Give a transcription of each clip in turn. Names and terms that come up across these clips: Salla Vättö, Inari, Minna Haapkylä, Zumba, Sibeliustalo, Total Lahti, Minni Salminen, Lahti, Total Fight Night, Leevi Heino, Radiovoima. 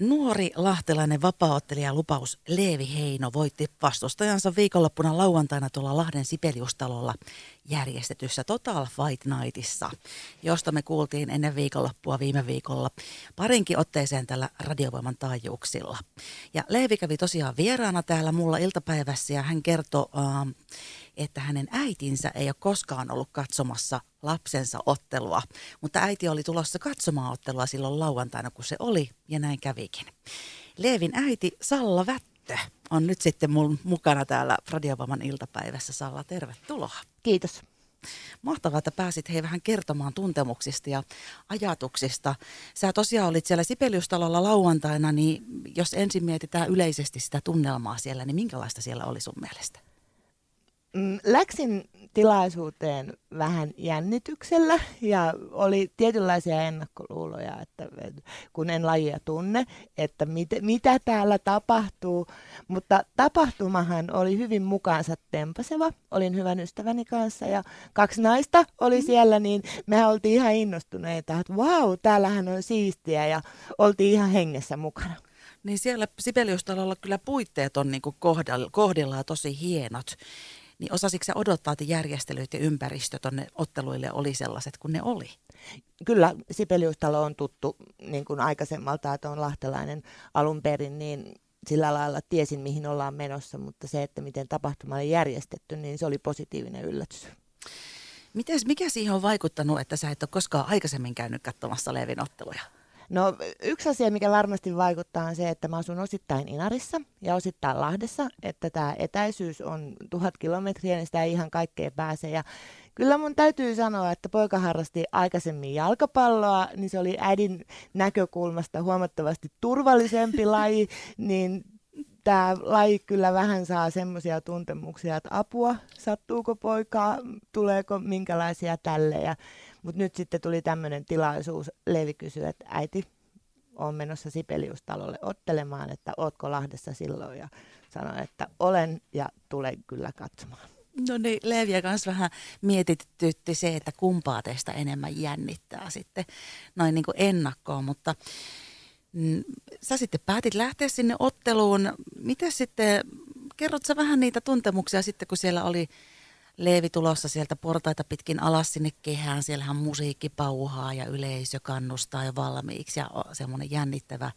Nuori lahtelainen vapaaottelija lupaus Leevi Heino voitti vastustajansa viikonloppuna lauantaina tuolla Lahden Sibeliustalolla järjestetyssä Total Fight Nightissa, josta me kuultiin ennen viikonloppua viime viikolla parinkin otteeseen tällä Radiovoiman taajuuksilla. Ja Leevi kävi tosiaan vieraana täällä mulla iltapäivässä ja hän kertoi, että hänen äitinsä ei ole koskaan ollut katsomassa lapsensa ottelua, mutta äiti oli tulossa katsomaan ottelua silloin lauantaina, kun se oli, ja näin kävikin. Leevin äiti Salla Vättö on nyt sitten mun mukana täällä Radiovoiman iltapäivässä. Salla, tervetuloa. Kiitos. Mahtavaa, että pääsit vähän kertomaan tuntemuksista ja ajatuksista. Sä tosiaan olit siellä Sibeliustalolla lauantaina, niin jos ensin mietitään yleisesti sitä tunnelmaa siellä, niin minkälaista siellä oli sun mielestä? Läksin tilaisuuteen vähän jännityksellä ja oli tietynlaisia ennakkoluuloja, että kun en lajia tunne, että mitä täällä tapahtuu. Mutta tapahtumahan oli hyvin mukaansa tempaseva. Olin hyvän ystäväni kanssa ja kaksi naista oli siellä, niin me oltiin ihan innostuneita, että vau, täällähän on siistiä ja oltiin ihan hengessä mukana. Niin siellä Sibeliustalolla kyllä puitteet on niin kuin kohdillaan tosi hienot. Niin osasitko sä odottaa, että järjestelyt ja ympäristö tuonne otteluille oli sellaiset kuin ne oli? Kyllä, Sibeliustalo on tuttu niin kuin aikaisemmalta, että on lahtelainen alun perin, niin sillä lailla tiesin, mihin ollaan menossa, mutta se, että miten tapahtuma oli järjestetty, niin se oli positiivinen yllätys. Mikä siihen on vaikuttanut, että sä et ole koskaan aikaisemmin käynyt katsomassa Leevin otteluja? No, yksi asia, mikä varmasti vaikuttaa, on se, että mä asun osittain Inarissa ja osittain Lahdessa, että tämä etäisyys on 1000 kilometriä, niin sitä ei ihan kaikkea pääse. Ja kyllä mun täytyy sanoa, että poika harrasti aikaisemmin jalkapalloa, niin se oli äidin näkökulmasta huomattavasti turvallisempi laji, niin tämä laji kyllä vähän saa semmoisia tuntemuksia, että apua, sattuuko poikaa, tuleeko minkälaisia tälle. Mutta nyt sitten tuli tämmöinen tilaisuus, Leevi kysyi, että äiti, olen menossa Sibeliustalolle ottelemaan, että ootko Lahdessa silloin, ja sanoi, että olen ja tulen kyllä katsomaan. No niin, Leeviä kanssa vähän mietitytti se, että kumpaa teistä enemmän jännittää sitten noin niin kuin ennakkoon, mutta sä sitten päätit lähteä sinne otteluun. Miten sitten, kerrot sä vähän niitä tuntemuksia sitten, kun siellä oli Leevi tulossa sieltä portaita pitkin alas sinne kehään. Siellähän musiikki pauhaa ja yleisö kannustaa jo valmiiksi ja semmoinen jännittävä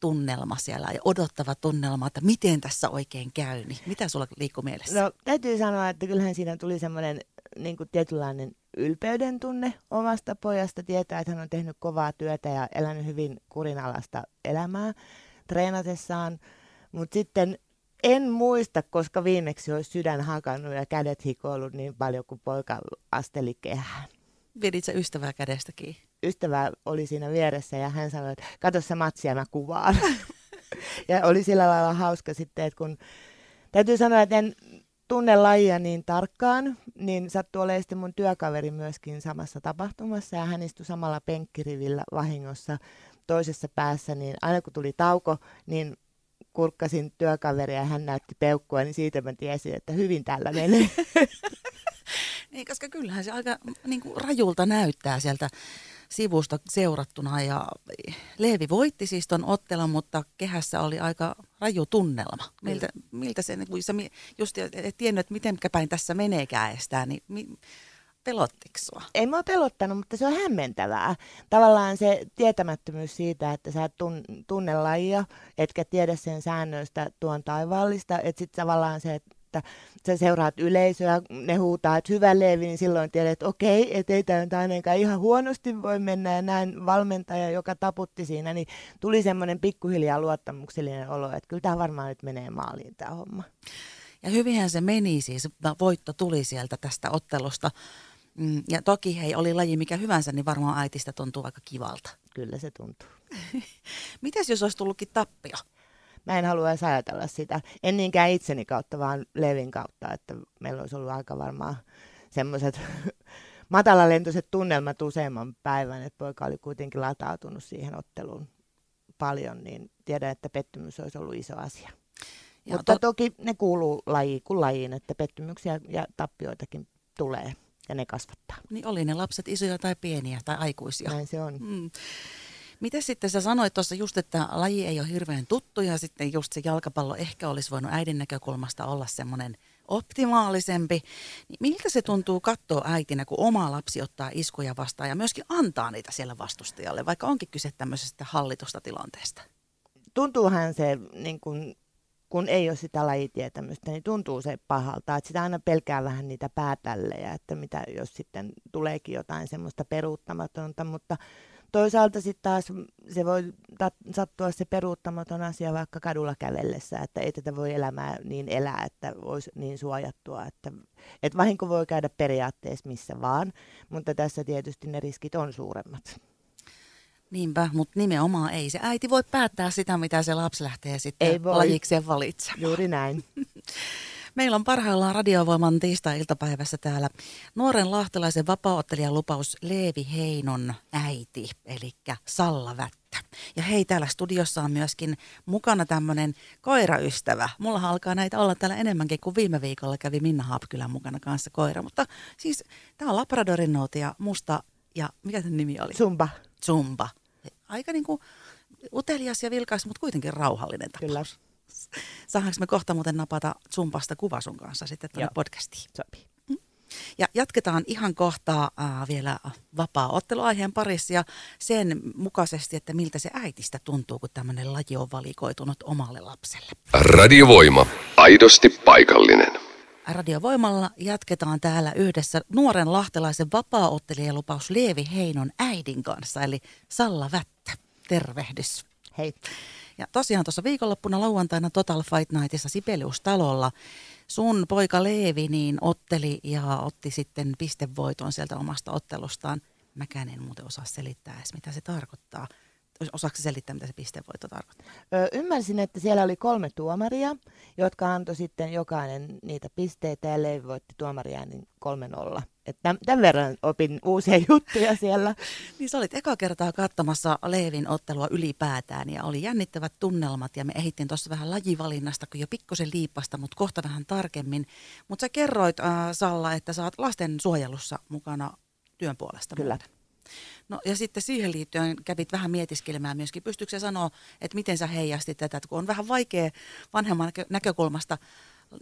tunnelma siellä ja odottava tunnelma, että miten tässä oikein käy. Niin mitä sulla liikkuu mielessä? No, täytyy sanoa, että kyllähän siinä tuli semmoinen niin kuin tietynlainen ylpeyden tunne omasta pojasta. Tietää, että hän on tehnyt kovaa työtä ja elänyt hyvin kurinalaista elämää treenatessaan, mutta sitten en muista, koska viimeksi olisi sydän hakannut ja kädet hikoillut niin paljon kuin poika asteli kehään. Vedit sä ystävää kädestäkin? Ystävä oli siinä vieressä ja hän sanoi, että katso sä matsia, mä kuvaan. Ja oli sillä lailla hauska sitten, että kun täytyy sanoa, että en tunne lajia niin tarkkaan, niin sattui olemaan sitten mun työkaveri myöskin samassa tapahtumassa ja hän istui samalla penkkirivillä vahingossa toisessa päässä, niin aina kun tuli tauko, niin kurkkasin työkaveria ja hän näytti peukkua, niin siitä mä tiesin, että hyvin tällä menee. Niin, koska kyllähän se aika niin kuin rajulta näyttää sieltä sivusta seurattuna. Ja Leevi voitti siis ton ottelun, mutta kehässä oli aika raju tunnelma. Miltä se, kun sä just et tiennyt, että mitenkä päin tässä meneekään estää, niin pelottiko sua? Ei mä pelottanut, mutta se on hämmentävää. Tavallaan se tietämättömyys siitä, että sä et tunne lajia, etkä tiedä sen säännöistä tuon taivaallista. Että sit tavallaan se, että sä seuraat yleisöä, ne huutaa, että hyvä Leevi, niin silloin tiedät, että okei, et ei tämä nyt ainakaan ihan huonosti voi mennä. Ja näin valmentaja, joka taputti siinä, niin tuli semmoinen pikkuhiljaa luottamuksellinen olo, että kyllä tämä varmaan nyt menee maaliin tämä homma. Ja hyvinhän se meni siis, voitto tuli sieltä tästä ottelusta. Ja toki hei, oli laji mikä hyvänsä, niin varmaan äitistä tuntuu aika kivalta. Kyllä se tuntuu. Mitäs jos olisi tullutkin tappio? Mä en halua edes ajatella sitä. En niinkään itseni kautta, vaan Leevin kautta, että meillä olisi ollut aika varmaan semmoiset matalalentoiset tunnelmat useamman päivän, että poika oli kuitenkin latautunut siihen otteluun paljon, niin tiedän, että pettymys olisi ollut iso asia. Ja mutta toki ne kuuluu lajiin kuin lajiin, että pettymyksiä ja tappioitakin tulee. Ja ne kasvattaa. Niin oli ne lapset isoja tai pieniä tai aikuisia. Näin se on. Miten sitten sä sanoit tuossa just, että laji ei ole hirveän tuttu ja sitten just se jalkapallo ehkä olisi voinut äidin näkökulmasta olla semmoinen optimaalisempi. Miltä se tuntuu katsoa äitinä, kun oma lapsi ottaa iskuja vastaan ja myöskin antaa niitä siellä vastustajalle, vaikka onkin kyse tämmöisestä hallitusta tilanteesta? Tuntuuhan se, niin kun ei ole sitä lajitietämystä, niin tuntuu se pahalta. Että sitä aina pelkää vähän niitä päätällejä, että mitä jos sitten tuleekin jotain semmoista peruuttamatonta, mutta toisaalta sitten taas se voi sattua se peruuttamaton asia vaikka kadulla kävellessä, että ei tätä voi elämää niin elää, että olisi niin suojattua, että vahinko voi käydä periaatteessa missä vaan, mutta tässä tietysti ne riskit on suuremmat. Niinpä, mutta nimenomaan ei se äiti voi päättää sitä, mitä se lapsi lähtee sitten lajikseen valitsemaan. Juuri näin. Meillä on parhaillaan Radiovoiman tiistai-iltapäivässä täällä nuoren lahtelaisen vapaa-ottelijan lupaus Leevi Heinon äiti, eli Salla Vättö. Ja hei, täällä studiossa on myöskin mukana tämmöinen koiraystävä. Mulla alkaa näitä olla täällä enemmänkin kuin viime viikolla kävi Minna Haapkylän mukana kanssa koira. Mutta siis tää on Labradorin nooti ja musta, ja mikä sen nimi oli? Zumba. Zumba. Aika niinku utelias ja vilkas, mutta kuitenkin rauhallinen tapaus. Kyllä. Saanko me kohta muuten napata Zumbasta kuva sun kanssa sitten tuonne podcastiin? Sopii. Ja jatketaan ihan kohtaa vielä vapaa-otteluaiheen parissa ja sen mukaisesti, että miltä se äitistä tuntuu, kun tämmöinen laji on valikoitunut omalle lapselle. Radiovoima. Aidosti paikallinen. Radiovoimalla jatketaan täällä yhdessä nuoren lahtelaisen vapaa-ottelijan lupaus Leevi Heinon äidin kanssa, eli Salla Vättö. Tervehdys. Hei. Ja tosiaan tuossa viikonloppuna lauantaina Total Fight Nightissa Sibeliustalolla sun poika Leevi niin otteli ja otti sitten pistevoiton sieltä omasta ottelustaan. Mäkään en muuten osaa selittää edes, mitä se tarkoittaa. Osaatko selittää, mitä se pistevoitto tarkoittaa? Ymmärsin, että siellä oli 3 tuomaria, jotka antoi sitten jokainen niitä pisteitä ja Leevi voitti tuomariäänin 3-0. Tämän verran opin uusia juttuja siellä. Niin sä olit eka kertaa katsomassa Leevin ottelua ylipäätään ja oli jännittävät tunnelmat ja me ehdittiin tuossa vähän lajivalinnasta, kun jo pikkusen liipasta, mutta kohta vähän tarkemmin. Mutta sä kerroit Salla, että sä oot lasten suojelussa mukana työn puolesta. Kyllä. No ja sitten siihen liittyen kävit vähän mietiskelemään myöskin. Pystytkö sä sanoa, että miten sä heijastit tätä, kun on vähän vaikea vanhemman näkökulmasta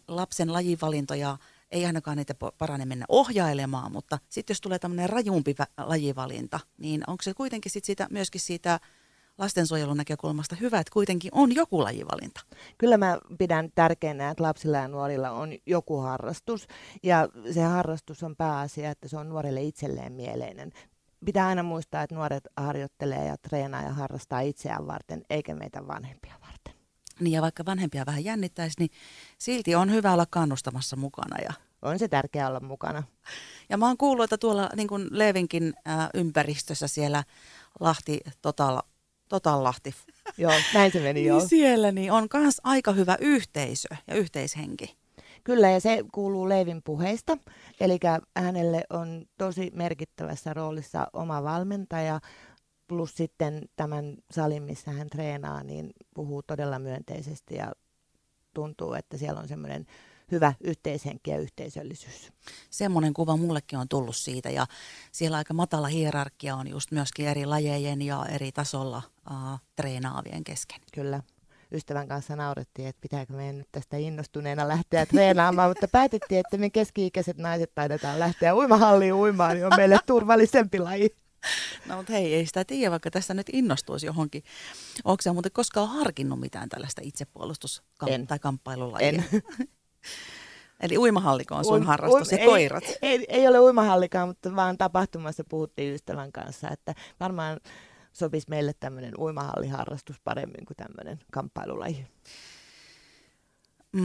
lapsen lajivalintoja. Ei ainakaan niitä parane mennä ohjailemaan, mutta sitten jos tulee tämmöinen rajumpi lajivalinta, niin onko se kuitenkin sit siitä, myöskin siitä lastensuojelun näkökulmasta hyvä, että kuitenkin on joku lajivalinta? Kyllä mä pidän tärkeänä, että lapsilla ja nuorilla on joku harrastus, ja se harrastus on pääasia, että se on nuorille itselleen mieleinen. Pitää aina muistaa, että nuoret harjoittelee ja treenaa ja harrastaa itseään varten, eikä meitä vanhempia varten. Niin ja vaikka vanhempia vähän jännittäisi, niin silti on hyvä olla kannustamassa mukana. Ja on se tärkeää olla mukana. Ja mä oon kuullut, että tuolla niin kuin Leevinkin ympäristössä siellä Lahti, Total Lahti. Joo, näin se meni joo. Siellä niin on myös aika hyvä yhteisö ja yhteishenki. Kyllä, ja se kuuluu Leevin puheista. Eli hänelle on tosi merkittävässä roolissa oma valmentaja. Plus sitten tämän salin, missä hän treenaa, niin puhuu todella myönteisesti ja tuntuu, että siellä on semmoinen hyvä yhteishenki ja yhteisöllisyys. Semmoinen kuva mullekin on tullut siitä ja siellä aika matala hierarkia on just myöskin eri lajejen ja eri tasolla treenaavien kesken. Kyllä. Ystävän kanssa naurettiin, että pitääkö meidän nyt tästä innostuneena lähteä treenaamaan, mutta päätettiin, että me keski-ikäiset naiset taidetaan lähteä uimahalliin uimaan, niin on meille turvallisempi laji. No mutta hei, ei sitä tiedä, vaikka tässä nyt innostuisi johonkin. Oletko sinä muuten koskaan harkinnut mitään tällaista tai kamppailulajia? En. Eli uimahalliko on sun harrastus ja koirat? Ei ole uimahallikaan, mutta vaan tapahtumassa puhuttiin ystävän kanssa, että varmaan sopisi meille tämmöinen uimahalliharrastus paremmin kuin tämmöinen kamppailulaji.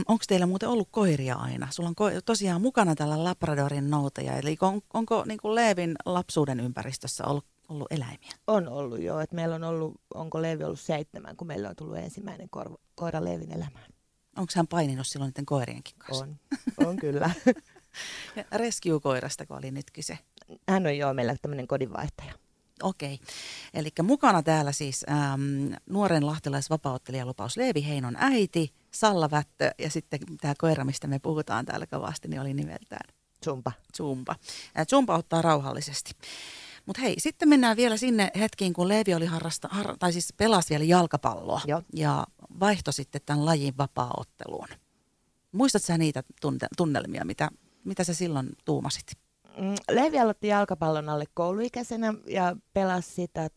Onko teillä muuten ollut koiria aina? Sulla on tosiaan mukana tällä Labradorin nouteja, eli onko niin kuin Leevin lapsuuden ympäristössä ollut eläimiä? On ollut joo, että meillä on ollut, onko Leevi ollut 7, kun meillä on tullut ensimmäinen koira Leevin elämään. Onko hän paininut silloin niiden koirienkin kanssa? On kyllä. Rescue-koirasta, kun oli nyt kyse. Hän on joo, meillä tämmöinen kodinvaihtaja. Okei. Eli mukana täällä siis nuoren lahtelaisvapaa-ottelijan lupaus Leevi Heinon äiti, Salla Vättö ja sitten tämä koira, mistä me puhutaan täällä kovasti, niin oli nimeltään Zumba. Zumba ottaa rauhallisesti. Mutta hei, sitten mennään vielä sinne hetkiin, kun Leevi oli siis pelasi vielä jalkapalloa. Joo. Ja vaihtoi sitten tämän lajin vapaaotteluun. Muistatko sä niitä tunnelmia, mitä sä silloin tuumasit? Leevi aloitti jalkapallon alle kouluikäisenä ja pelasi sitä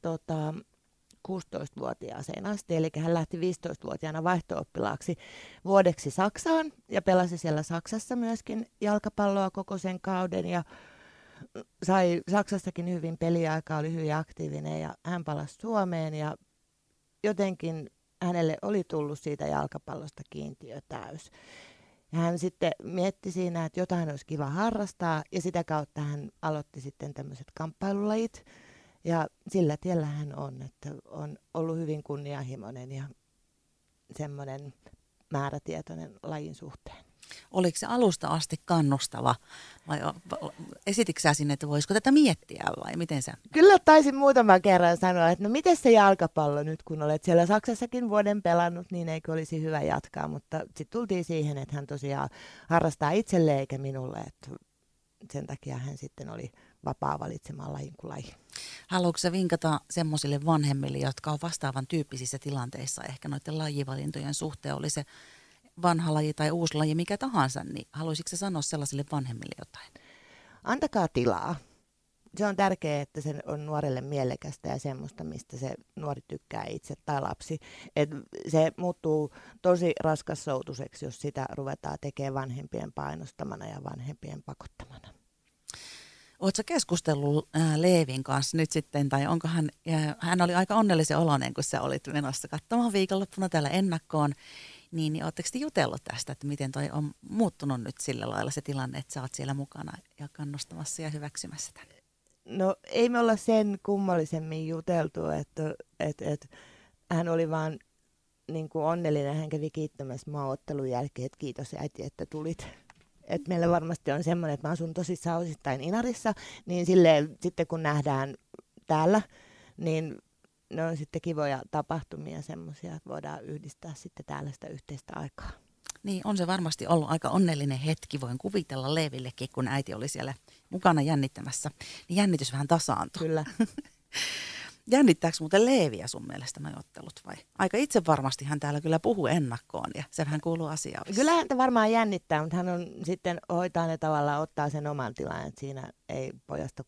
16-vuotiaaseen asti, eli hän lähti 15-vuotiaana vaihto-oppilaaksi vuodeksi Saksaan ja pelasi siellä Saksassa myöskin jalkapalloa koko sen kauden ja sai Saksassakin hyvin peliaikaa, oli hyvin aktiivinen ja hän palasi Suomeen ja jotenkin hänelle oli tullut siitä jalkapallosta kiintiö täys. Ja hän sitten mietti siinä, että jotain olisi kiva harrastaa ja sitä kautta hän aloitti sitten tämmöiset kamppailulajit. Ja sillä tiellä hän on, että on ollut hyvin kunnianhimoinen ja semmoinen määrätietoinen lajin suhteen. Oliko se alusta asti kannustava vai esititkö sä sinne, että voisiko tätä miettiä vai miten sä? Kyllä taisin muutaman kerran sanoa, että no miten se jalkapallo nyt, kun olet siellä Saksassakin vuoden pelannut, niin eikö olisi hyvä jatkaa. Mutta sitten tultiin siihen, että hän tosiaan harrastaa itselle eikä minulle, että sen takia hän sitten oli vapaa valitsemaan lajin kuin laji. Haluatko sä vinkata semmoisille vanhemmille, jotka on vastaavan tyyppisissä tilanteissa, ehkä noiden lajivalintojen suhteen, oli se vanha laji tai uusi laji, mikä tahansa, niin haluaisitko sä sanoa sellaisille vanhemmille jotain? Antakaa tilaa. Se on tärkeää, että se on nuorelle mielekästä ja semmoista, mistä se nuori tykkää itse tai lapsi. Et se muuttuu tosi raskassoutuseksi, jos sitä ruvetaan tekemään vanhempien painostamana ja vanhempien pakottamana. Oletko keskustellut Leevin kanssa nyt sitten, tai onko hän oli aika onnellisen oloinen, kun sä olit menossa katsomaan viikonloppuna täällä ennakkoon, niin ootteko te jutellut tästä, että miten toi on muuttunut nyt sillä lailla se tilanne, että sä oot siellä mukana ja kannustamassa ja hyväksymässä tämän? No ei me olla sen kummallisemmin juteltu, että hän oli vaan niin kuin onnellinen, hän kävi kiittämässä mua ottelun jälkeen, että kiitos äiti, että tulit. Et meillä varmasti on semmoinen, että mä asun tosissaan osittain Inarissa, niin silleen, sitten kun nähdään täällä, niin ne on sitten kivoja tapahtumia semmoisia, että voidaan yhdistää sitten täällä sitä yhteistä aikaa. Niin, on se varmasti ollut aika onnellinen hetki, voin kuvitella Leevillekin, kun äiti oli siellä mukana jännittämässä, niin jännitys vähän tasaantui. Kyllä. Jännittääkö muuten Leeviä sun mielestä noi ottelut vai? Aika itse varmasti hän täällä kyllä puhuu ennakkoon ja se vähän kuuluu asiaan. Kyllä häntä varmaan jännittää, mutta hän on sitten hoitaa ne tavallaan, ottaa sen oman tilan, että siinä ei pojasta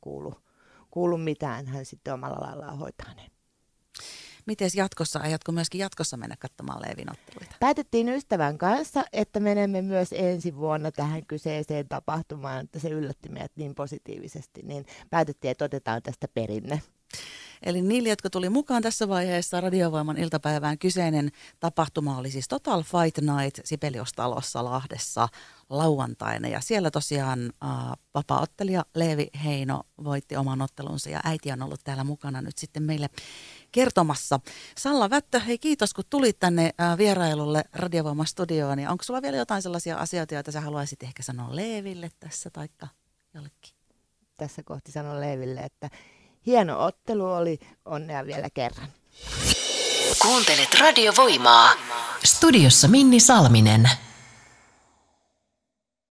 kuulu mitään. Hän sitten omalla laillaan hoitaa ne. Mites jatkossa? Aiotko myöskin jatkossa mennä katsomaan Leevin otteluita? Päätettiin ystävän kanssa, että menemme myös ensi vuonna tähän kyseiseen tapahtumaan, että se yllätti meidät niin positiivisesti, niin päätettiin, että otetaan tästä perinne. Eli niille, jotka tuli mukaan tässä vaiheessa Radiovoiman iltapäivään, kyseinen tapahtuma oli siis Total Fight Night Sibeliustalossa Lahdessa lauantaina. Ja siellä tosiaan vapaaottelija Leevi Heino voitti oman ottelunsa ja äiti on ollut täällä mukana nyt sitten meille kertomassa. Salla Vättö, hei kiitos kun tulit tänne vierailulle Radiovoiman studioon. Ja onko sulla vielä jotain sellaisia asioita, joita sä haluaisit ehkä sanoa Leeville tässä taikka jollekin? Tässä kohti sanon Leeville, että hieno ottelu oli. Onnea vielä kerran. Kuuntelet Radiovoimaa. Studiossa Minni Salminen.